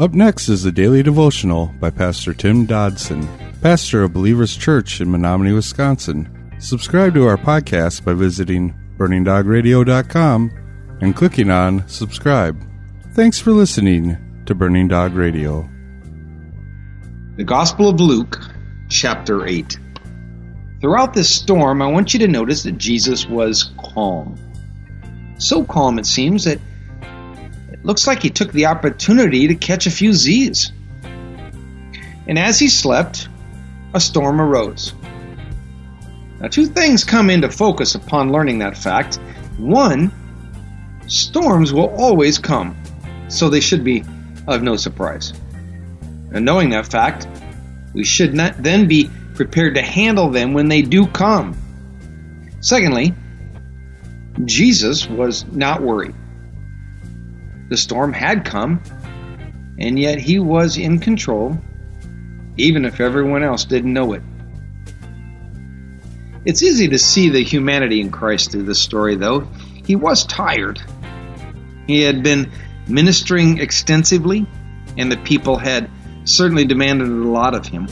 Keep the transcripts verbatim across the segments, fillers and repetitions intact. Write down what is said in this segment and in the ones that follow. Up next is the Daily Devotional by Pastor Tim Dodson, pastor of Believer's Church in Menominee, Wisconsin. Subscribe to our podcast by visiting burning dog radio dot com and clicking on subscribe. Thanks for listening to Burning Dog Radio. The Gospel of Luke, chapter eight. Throughout this storm, I want you to notice that Jesus was calm. So calm, it seems, that it looks like he took the opportunity to catch a few Z's. And as he slept, a storm arose. Now, two things come into focus upon learning that fact. One, storms will always come, so they should be of no surprise. And knowing that fact, we should not then be prepared to handle them when they do come. Secondly, Jesus was not worried. The storm had come, and yet he was in control, even if everyone else didn't know it. It's easy to see the humanity in Christ through this story, though. He was tired. He had been ministering extensively, and the people had certainly demanded a lot of him.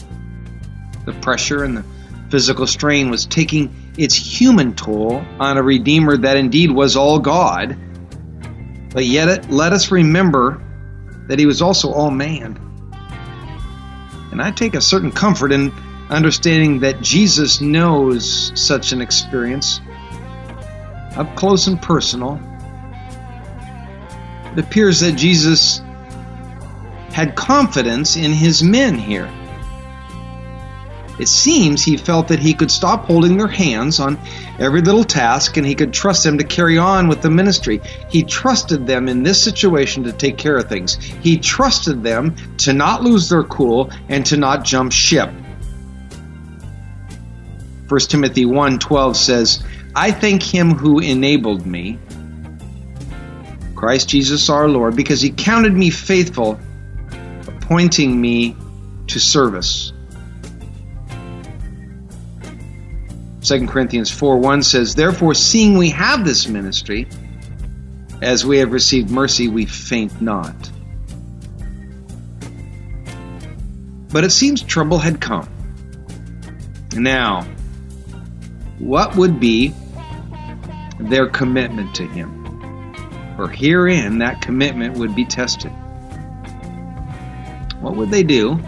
The pressure and the physical strain was taking its human toll on a Redeemer that indeed was all God, but yet it, let us remember that he was also all man. And I take a certain comfort in understanding that Jesus knows such an experience up close and personal. It appears that Jesus had confidence in his men here. It seems he felt that he could stop holding their hands on every little task, and he could trust them to carry on with the ministry. He trusted them in this situation to take care of things. He trusted them to not lose their cool and to not jump ship. First Timothy one twelve says, "I thank him who enabled me, Christ Jesus our Lord, because he counted me faithful, appointing me to service." Second Corinthians four one says, "Therefore, seeing we have this ministry, as we have received mercy, we faint not." But it seems trouble had come. Now, what would be their commitment to him? For herein, that commitment would be tested. What would they do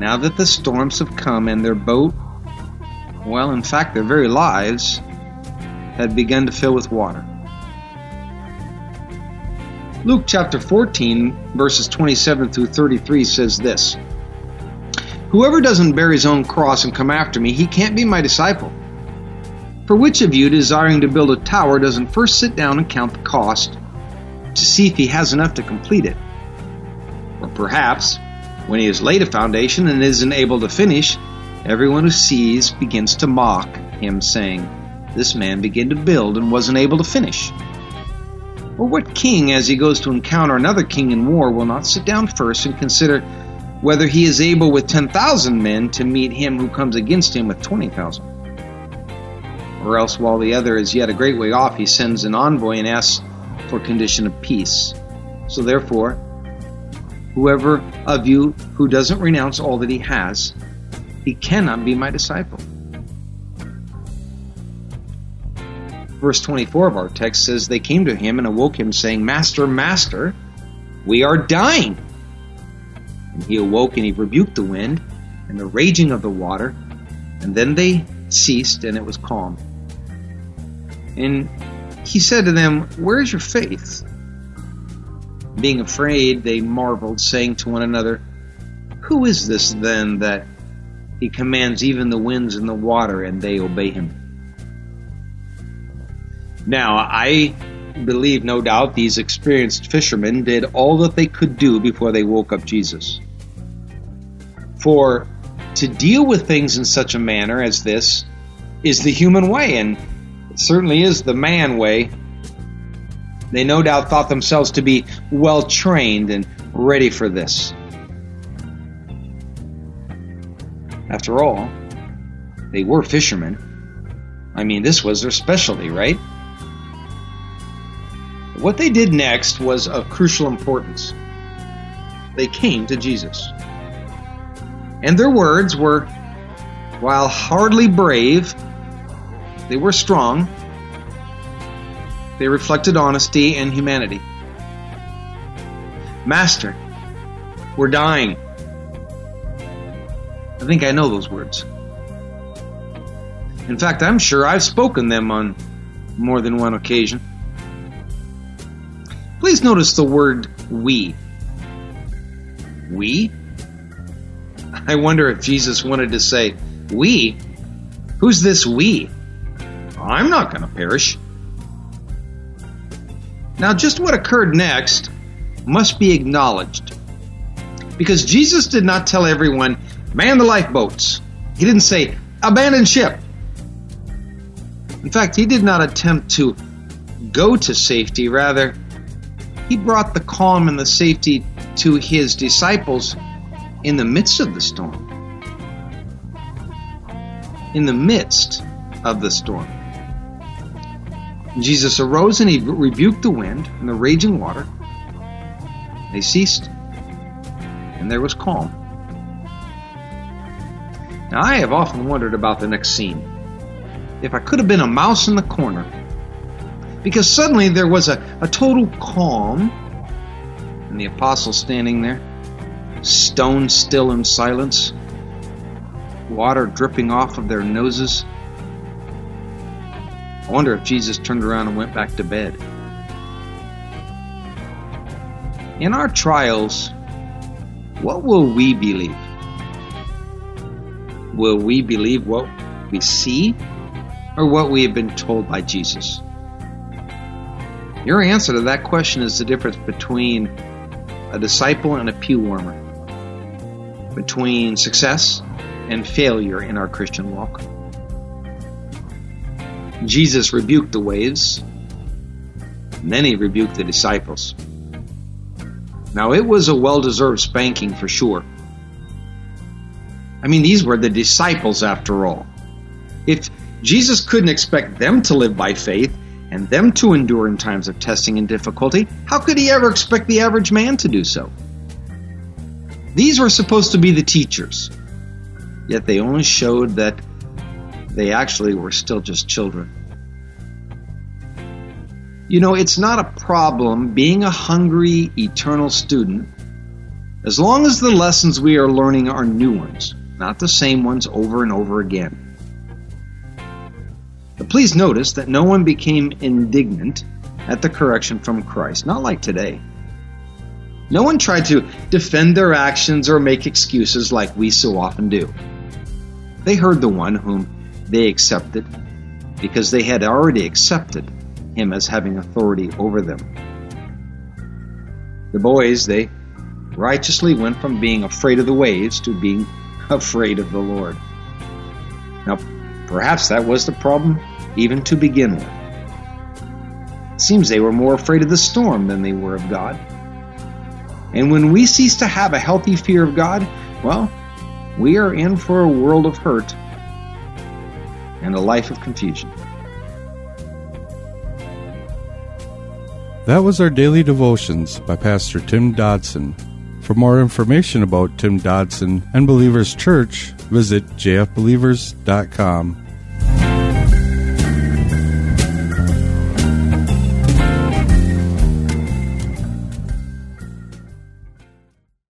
now that the storms have come and their boat, well, in fact, their very lives had begun to fill with water? Luke chapter fourteen, verses twenty-seven through thirty-three says this, "Whoever doesn't bear his own cross and come after me, he can't be my disciple. For which of you, desiring to build a tower, doesn't first sit down and count the cost to see if he has enough to complete it? Or perhaps, when he has laid a foundation and isn't able to finish, everyone who sees begins to mock him, saying, 'This man began to build and wasn't able to finish.' Or what king, as he goes to encounter another king in war, will not sit down first and consider whether he is able with ten thousand men to meet him who comes against him with twenty thousand? Or else, while the other is yet a great way off, he sends an envoy and asks for a condition of peace. So therefore, whoever of you who doesn't renounce all that he has, he cannot be my disciple." Verse twenty-four of our text says, "They came to him and awoke him, saying, 'Master, Master, we are dying.' And he awoke and he rebuked the wind and the raging of the water, and then they ceased and it was calm. And he said to them, 'Where's your faith?' Being afraid, they marveled, saying to one another, 'Who is this then that he commands even the winds and the water, and they obey him?'" Now, I believe, no doubt, these experienced fishermen did all that they could do before they woke up Jesus. For to deal with things in such a manner as this is the human way, and it certainly is the man way. They no doubt thought themselves to be well-trained and ready for this. After all, they were fishermen. I mean, this was their specialty, right? What they did next was of crucial importance. they came to Jesus. And their words were, while hardly brave, they were strong. They reflected honesty and humanity. Master, we're dying. I think I know those words. In fact, I'm sure I've spoken them on more than one occasion. Please notice the word we. We? I wonder if Jesus wanted to say, we? Who's this we? I'm not going to perish. Now, just what occurred next must be acknowledged, because Jesus did not tell everyone, man the lifeboats. He didn't say, abandon ship. In fact, he did not attempt to go to safety. Rather, he brought the calm and the safety to his disciples in the midst of the storm. In the midst of the storm. Jesus arose and he rebuked the wind and the raging water. They ceased, and there was calm. Now, I have often wondered about the next scene. If I could have been a mouse in the corner, because suddenly there was a, a total calm, and the apostles standing there, stone still in silence, water dripping off of their noses. I wonder if Jesus turned around and went back to bed. In our trials, what will we believe? Will we believe what we see or what we have been told by Jesus? Your answer to that question is the difference between a disciple and a pew warmer, between success and failure in our Christian walk. Jesus rebuked the waves, and then he rebuked the disciples. Now, it was a well-deserved spanking for sure. I mean, these were the disciples after all. If Jesus couldn't expect them to live by faith and them to endure in times of testing and difficulty, how could he ever expect the average man to do so? These were supposed to be the teachers, yet they only showed that they actually were still just children. You know, it's not a problem being a hungry, eternal student as long as the lessons we are learning are new ones, not the same ones over and over again. But please notice that no one became indignant at the correction from Christ, not like today. No one tried to defend their actions or make excuses like we so often do. They heard the one whom they accepted, because they had already accepted him as having authority over them. The boys, they righteously went from being afraid of the waves to being afraid of the Lord. Now, perhaps that was the problem even to begin with. It seems they were more afraid of the storm than they were of God. And when we cease to have a healthy fear of God, well, we are in for a world of hurt and a life of confusion. That was our Daily Devotions by Pastor Tim Dodson. For more information about Tim Dodson and Believer's Church, visit j f believers dot com.